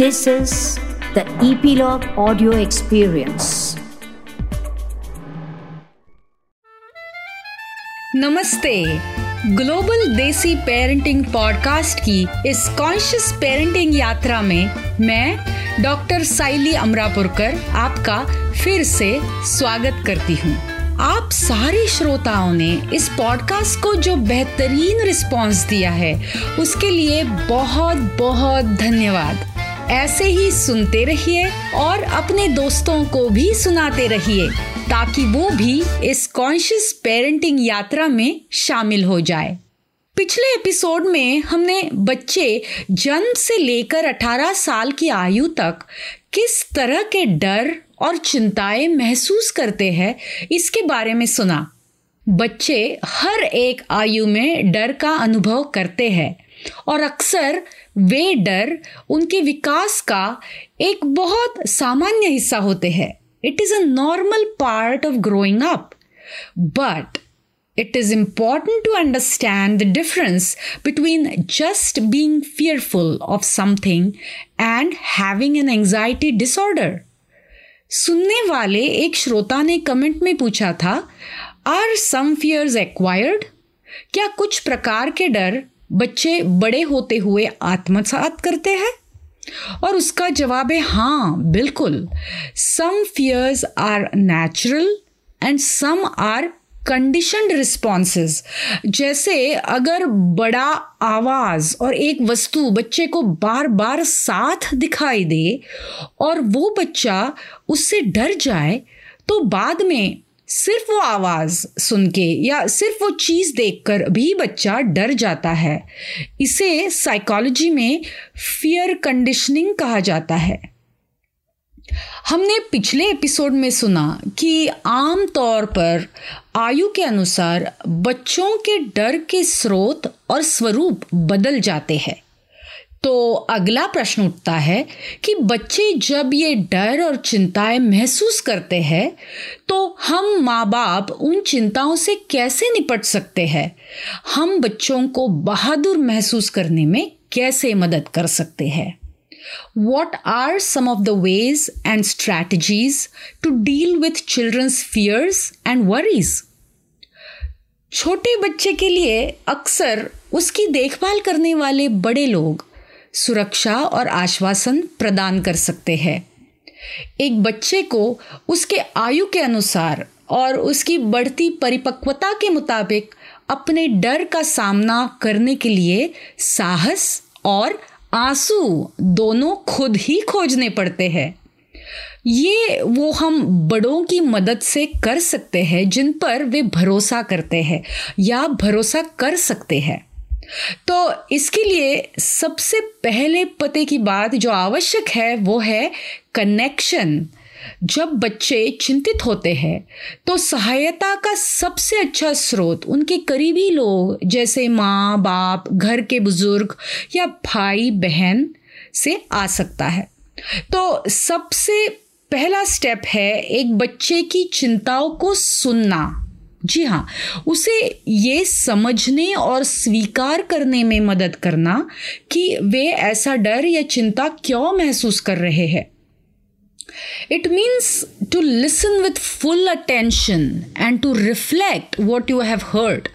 This is the Epilog audio experience. नमस्ते। Global desi parenting podcast की इस कॉन्शियस पेरेंटिंग यात्रा में मैं डॉक्टर साइली अमरापुरकर आपका फिर से स्वागत करती हूँ। आप सारे श्रोताओं ने इस पॉडकास्ट को जो बेहतरीन रिस्पॉन्स दिया है उसके लिए बहुत बहुत धन्यवाद। ऐसे ही सुनते रहिए और अपने दोस्तों को भी सुनाते रहिए ताकि वो भी इस कॉन्शियस पेरेंटिंग यात्रा में शामिल हो जाए। पिछले एपिसोड में हमने बच्चे जन्म से लेकर 18 साल की आयु तक किस तरह के डर और चिंताएं महसूस करते हैं इसके बारे में सुना। बच्चे हर एक आयु में डर का अनुभव करते हैं और अक्सर वे डर उनके विकास का एक बहुत सामान्य हिस्सा होते हैं। It is a normal part of growing up, but it is important to understand the difference between just being fearful of something and having an anxiety disorder. सुनने वाले एक श्रोता ने कमेंट में पूछा था, आर सम फियर्स एक्वायर्ड? क्या कुछ प्रकार के डर बच्चे बड़े होते हुए आत्मसात करते हैं? और उसका जवाब है हाँ, बिल्कुल। Some fears are natural and some are conditioned responses. जैसे अगर बड़ा आवाज़ और एक वस्तु बच्चे को बार बार साथ दिखाई दे और वो बच्चा उससे डर जाए तो बाद में सिर्फ वो आवाज़ सुन के या सिर्फ वो चीज़ देखकर भी बच्चा डर जाता है। इसे साइकोलॉजी में फियर कंडीशनिंग कहा जाता है। हमने पिछले एपिसोड में सुना कि आम तौर पर आयु के अनुसार बच्चों के डर के स्रोत और स्वरूप बदल जाते हैं। तो अगला प्रश्न उठता है कि बच्चे जब ये डर और चिंताएं महसूस करते हैं तो हम माँ बाप उन चिंताओं से कैसे निपट सकते हैं? हम बच्चों को बहादुर महसूस करने में कैसे मदद कर सकते हैं? What are some of the ways and strategies to deal with children's fears and worries? छोटे बच्चे के लिए अक्सर उसकी देखभाल करने वाले बड़े लोग सुरक्षा और आश्वासन प्रदान कर सकते हैं। एक बच्चे को उसके आयु के अनुसार और उसकी बढ़ती परिपक्वता के मुताबिक अपने डर का सामना करने के लिए साहस और आंसू दोनों खुद ही खोजने पड़ते हैं। ये वो हम बड़ों की मदद से कर सकते हैं जिन पर वे भरोसा करते हैं या भरोसा कर सकते हैं। तो इसके लिए सबसे पहले पते की बात जो आवश्यक है वो है कनेक्शन। जब बच्चे चिंतित होते हैं तो सहायता का सबसे अच्छा स्रोत उनके करीबी लोग जैसे माँ बाप, घर के बुजुर्ग या भाई बहन से आ सकता है। तो सबसे पहला स्टेप है एक बच्चे की चिंताओं को सुनना। जी हाँ, उसे ये समझने और स्वीकार करने में मदद करना कि वे ऐसा डर या चिंता क्यों महसूस कर रहे हैं। It means to listen with full attention and to reflect what you have heard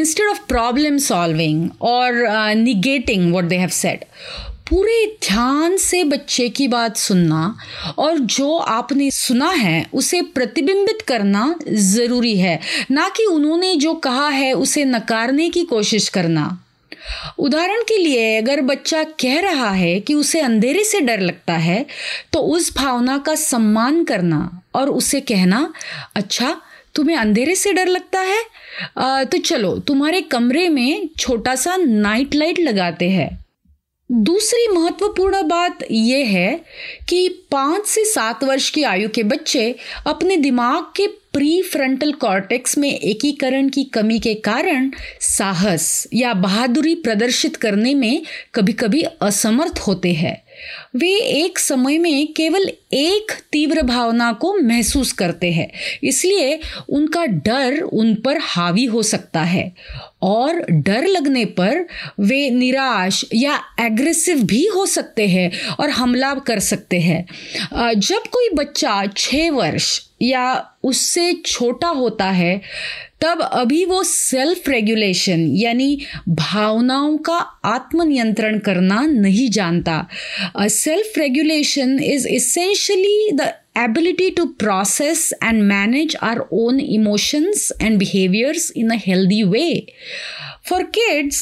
instead of problem solving or negating what they have said. पूरे ध्यान से बच्चे की बात सुनना और जो आपने सुना है उसे प्रतिबिंबित करना ज़रूरी है, ना कि उन्होंने जो कहा है उसे नकारने की कोशिश करना। उदाहरण के लिए, अगर बच्चा कह रहा है कि उसे अंधेरे से डर लगता है तो उस भावना का सम्मान करना और उसे कहना, अच्छा तुम्हें अंधेरे से डर लगता है, तो चलो तुम्हारे कमरे में छोटा सा नाइट लाइट लगाते हैं। दूसरी महत्वपूर्ण बात यह है कि 5 से 7 वर्ष की आयु के बच्चे अपने दिमाग के प्री फ्रंटल कॉर्टेक्स में एकीकरण की कमी के कारण साहस या बहादुरी प्रदर्शित करने में कभी-कभी असमर्थ होते हैं। वे एक समय में केवल एक तीव्र भावना को महसूस करते हैं, इसलिए उनका डर उन पर हावी हो सकता है और डर लगने पर वे निराश या एग्रेसिव भी हो सकते हैं और हमला कर सकते हैं। जब कोई बच्चा 6 वर्ष या उससे छोटा होता है तब अभी वो सेल्फ रेगुलेशन यानी भावनाओं का आत्मनियंत्रण करना नहीं जानता। Self regulation is essentially the ability to process and manage our own emotions and behaviors in a healthy way. For kids,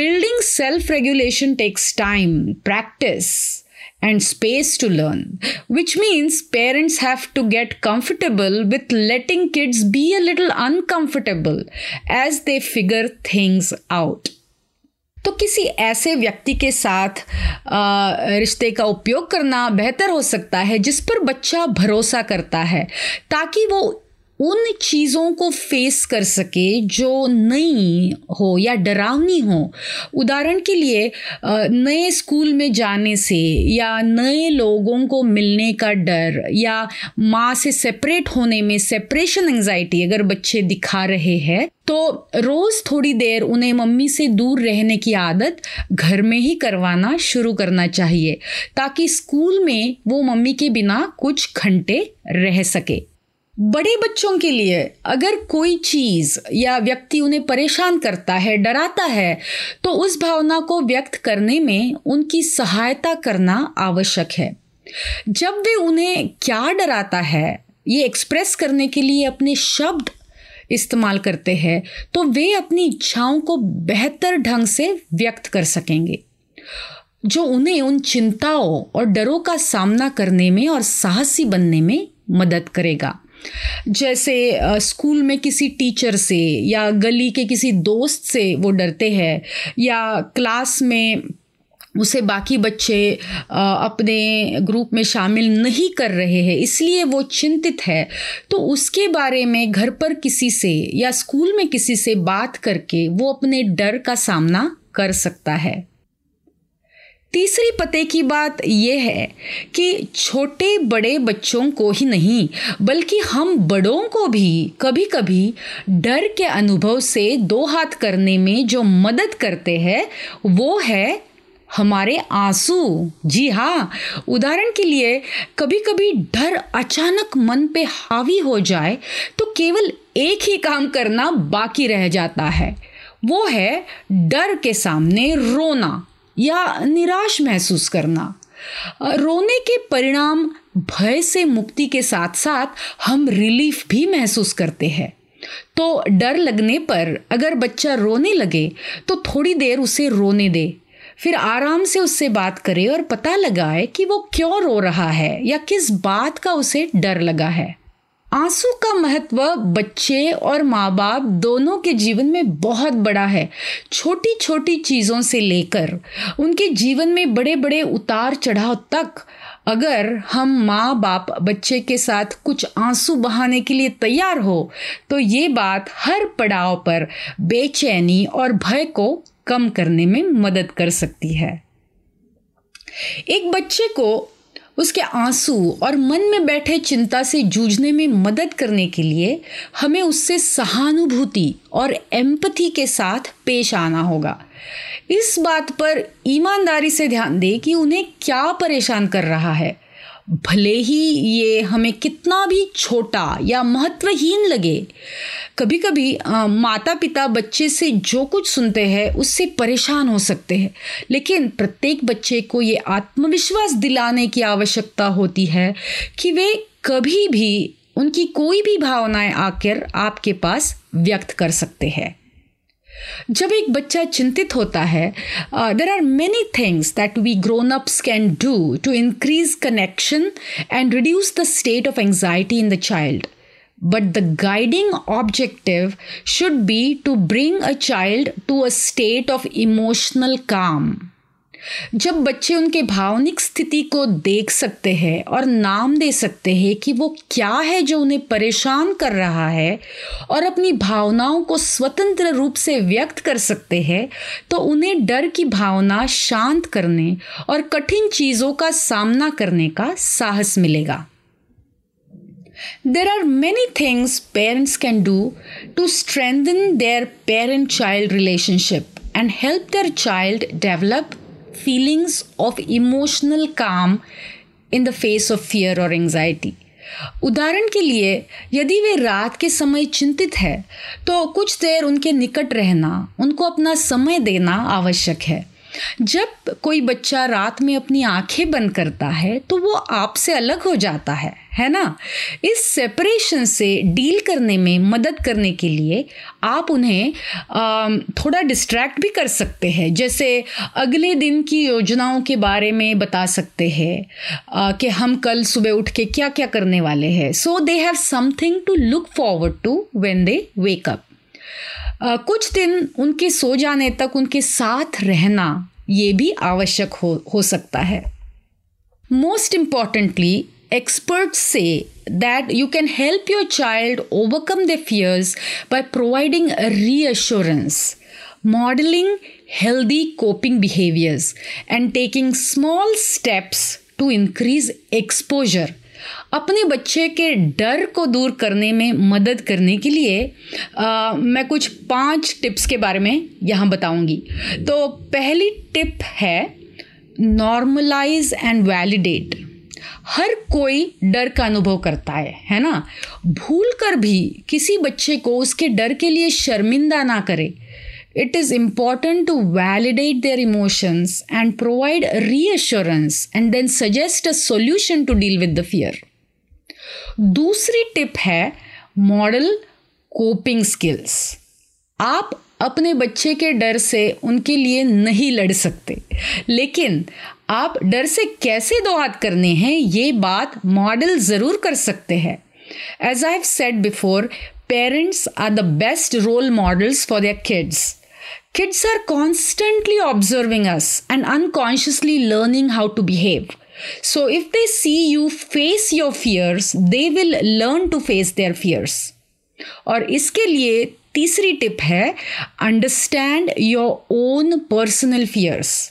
building self-regulation takes time, practice, and space to learn, which means parents have to get comfortable with letting kids be a little uncomfortable as they figure things out. तो किसी ऐसे व्यक्ति के साथ रिश्ते का उपयोग करना बेहतर हो सकता है जिस पर बच्चा भरोसा करता है, ताकि वो उन चीज़ों को फेस कर सके जो नई हो या डरावनी हो। उदाहरण के लिए नए स्कूल में जाने से या नए लोगों को मिलने का डर या माँ से सेपरेट होने में सेपरेशन एंजाइटी अगर बच्चे दिखा रहे हैं तो रोज़ थोड़ी देर उन्हें मम्मी से दूर रहने की आदत घर में ही करवाना शुरू करना चाहिए, ताकि स्कूल में वो मम्मी के बिना कुछ घंटे रह सके। बड़े बच्चों के लिए अगर कोई चीज़ या व्यक्ति उन्हें परेशान करता है, डराता है, तो उस भावना को व्यक्त करने में उनकी सहायता करना आवश्यक है। जब वे उन्हें क्या डराता है ये एक्सप्रेस करने के लिए अपने शब्द इस्तेमाल करते हैं तो वे अपनी इच्छाओं को बेहतर ढंग से व्यक्त कर सकेंगे, जो उन्हें उन चिंताओं और डरों का सामना करने में और साहसी बनने में मदद करेगा। जैसे स्कूल में किसी टीचर से या गली के किसी दोस्त से वो डरते हैं, या क्लास में उसे बाकी बच्चे अपने ग्रुप में शामिल नहीं कर रहे हैं इसलिए वो चिंतित है, तो उसके बारे में घर पर किसी से या स्कूल में किसी से बात करके वो अपने डर का सामना कर सकता है। तीसरी पते की बात यह है कि छोटे बड़े बच्चों को ही नहीं बल्कि हम बड़ों को भी कभी कभी डर के अनुभव से दो हाथ करने में जो मदद करते हैं वो है हमारे आंसू। जी हाँ, उदाहरण के लिए कभी कभी डर अचानक मन पे हावी हो जाए तो केवल एक ही काम करना बाकी रह जाता है, वो है डर के सामने रोना या निराश महसूस करना। रोने के परिणाम भय से मुक्ति के साथ साथ हम रिलीफ भी महसूस करते हैं। तो डर लगने पर अगर बच्चा रोने लगे तो थोड़ी देर उसे रोने दे, फिर आराम से उससे बात करे और पता लगाए कि वो क्यों रो रहा है या किस बात का उसे डर लगा है। आंसू का महत्व बच्चे और माँ बाप दोनों के जीवन में बहुत बड़ा है। छोटी छोटी चीज़ों से लेकर उनके जीवन में बड़े बड़े उतार चढ़ाव तक अगर हम माँ बाप बच्चे के साथ कुछ आंसू बहाने के लिए तैयार हो तो ये बात हर पड़ाव पर बेचैनी और भय को कम करने में मदद कर सकती है। एक बच्चे को उसके आंसू और मन में बैठे चिंता से जूझने में मदद करने के लिए हमें उससे सहानुभूति और एम्पथी के साथ पेश आना होगा। इस बात पर ईमानदारी से ध्यान दें कि उन्हें क्या परेशान कर रहा है। भले ही ये हमें कितना भी छोटा या महत्वहीन लगे, कभी कभी माता पिता बच्चे से जो कुछ सुनते हैं उससे परेशान हो सकते हैं, लेकिन प्रत्येक बच्चे को ये आत्मविश्वास दिलाने की आवश्यकता होती है कि वे कभी भी उनकी कोई भी भावनाएं आकर आपके पास व्यक्त कर सकते हैं। जब एक बच्चा चिंतित होता है, there are many things that we grown-ups can do to increase connection and reduce the state of anxiety in the child. But the guiding objective should be to bring a child to a state of emotional calm. जब बच्चे उनके भावनिक स्थिति को देख सकते हैं और नाम दे सकते हैं कि वो क्या है जो उन्हें परेशान कर रहा है और अपनी भावनाओं को स्वतंत्र रूप से व्यक्त कर सकते हैं, तो उन्हें डर की भावना शांत करने और कठिन चीज़ों का सामना करने का साहस मिलेगा। There are many things parents can do to strengthen their parent-child relationship and help their child develop feelings of emotional calm in the face of fear or anxiety. उदाहरण के लिए, यदि वे रात के समय चिंतित है तो कुछ देर उनके निकट रहना, उनको अपना समय देना आवश्यक है। जब कोई बच्चा रात में अपनी आंखें बंद करता है तो वो आपसे अलग हो जाता है ना। इस सेपरेशन से डील करने में मदद करने के लिए आप उन्हें थोड़ा डिस्ट्रैक्ट भी कर सकते हैं, जैसे अगले दिन की योजनाओं के बारे में बता सकते हैं कि हम कल सुबह उठ के क्या क्या करने वाले हैं। So they have something to look forward to when they wake up. कुछ दिन उनके सो जाने तक उनके साथ रहना ये भी आवश्यक हो सकता है। Most importantly, experts say that you can help your child overcome their fears by providing reassurance, modeling healthy coping behaviors, and taking small steps to increase exposure. अपने बच्चे के डर को दूर करने में मदद करने के लिए मैं कुछ 5 टिप्स के बारे में यहाँ बताऊँगी। तो पहली टिप है normalize and validate। हर कोई डर का अनुभव करता है ना। भूल कर भी किसी बच्चे को उसके डर के लिए शर्मिंदा ना करे। It is important to validate their emotions and provide reassurance and then suggest a solution to deal with the fear. दूसरी टिप है मॉडल कोपिंग स्किल्स। आप अपने बच्चे के डर से उनके लिए नहीं लड़ सकते, लेकिन आप डर से कैसे दो हाथ करने हैं ये बात मॉडल ज़रूर कर सकते हैं। As I have said before, parents are the best role models for their kids. Kids are constantly observing us and unconsciously learning how to behave. So if they see you face your fears, they will learn to face their fears. और इसके लिए तीसरी tip है understand your own personal fears.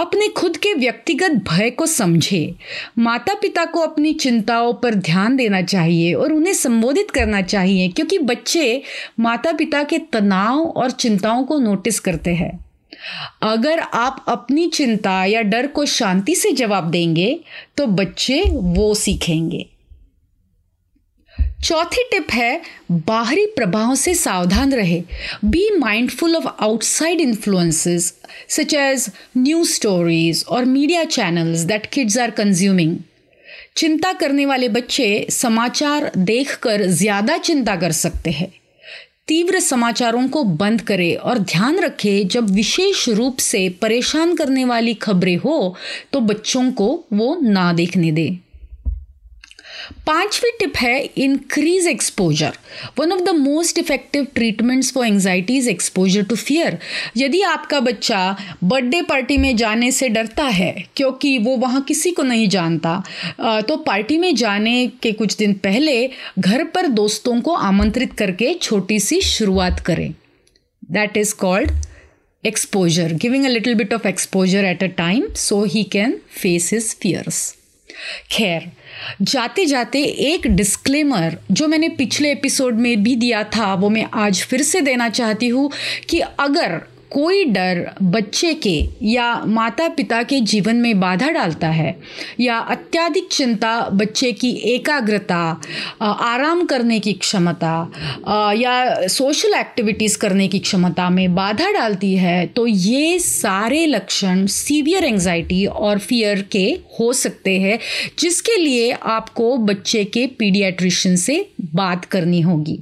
अपने खुद के व्यक्तिगत भय को समझें। माता पिता को अपनी चिंताओं पर ध्यान देना चाहिए और उन्हें संबोधित करना चाहिए, क्योंकि बच्चे माता पिता के तनाव और चिंताओं को नोटिस करते हैं। अगर आप अपनी चिंता या डर को शांति से जवाब देंगे तो बच्चे वो सीखेंगे। चौथी टिप है बाहरी प्रभाव से सावधान रहे। Be mindful of outside influences such as news stories और media channels that kids are consuming. चिंता करने वाले बच्चे समाचार देखकर ज़्यादा चिंता कर सकते हैं। तीव्र समाचारों को बंद करें और ध्यान रखें, जब विशेष रूप से परेशान करने वाली खबरें हो तो बच्चों को वो ना देखने दें। पांचवी टिप है increase exposure. One of the most effective treatments for anxiety is exposure to fear. यदि आपका बच्चा बर्थडे पार्टी में जाने से डरता है क्योंकि वो वहाँ किसी को नहीं जानता, तो पार्टी में जाने के कुछ दिन पहले घर पर दोस्तों को आमंत्रित करके छोटी सी शुरुआत करें। That is called exposure, giving a little bit of exposure at a time so he can face his fears. खैर, जाते जाते एक डिस्क्लेमर जो मैंने पिछले एपिसोड में भी दिया था वो मैं आज फिर से देना चाहती हूँ कि अगर कोई डर बच्चे के या माता पिता के जीवन में बाधा डालता है या अत्यधिक चिंता बच्चे की एकाग्रता, आराम करने की क्षमता या सोशल एक्टिविटीज़ करने की क्षमता में बाधा डालती है, तो ये सारे लक्षण सीवियर एंग्जाइटी और फियर के हो सकते हैं, जिसके लिए आपको बच्चे के पीडियाट्रिशियन से बात करनी होगी।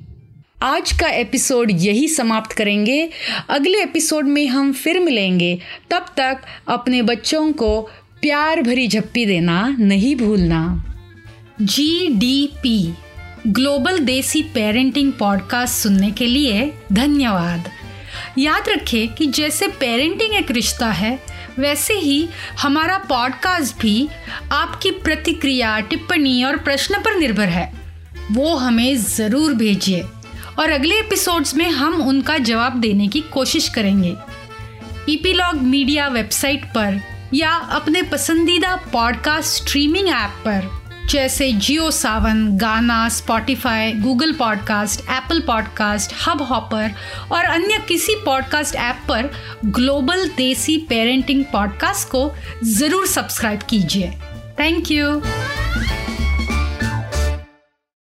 आज का एपिसोड यही समाप्त करेंगे। अगले एपिसोड में हम फिर मिलेंगे। तब तक अपने बच्चों को प्यार भरी झप्पी देना नहीं भूलना। GDP global desi parenting podcast सुनने के लिए धन्यवाद। याद रखें कि जैसे पेरेंटिंग एक रिश्ता है, वैसे ही हमारा पॉडकास्ट भी आपकी प्रतिक्रिया, टिप्पणी और प्रश्न पर निर्भर है। वो हमें ज़रूर भेजिए और अगले एपिसोड्स में हम उनका जवाब देने की कोशिश करेंगे। ईपीलॉग मीडिया वेबसाइट पर या अपने पसंदीदा पॉडकास्ट स्ट्रीमिंग ऐप पर जैसे Jio Saavn, Gaana, Spotify, Google podcast, Apple podcast, Hopper और अन्य किसी पॉडकास्ट ऐप पर ग्लोबल देसी पेरेंटिंग पॉडकास्ट को ज़रूर सब्सक्राइब कीजिए। Thank you.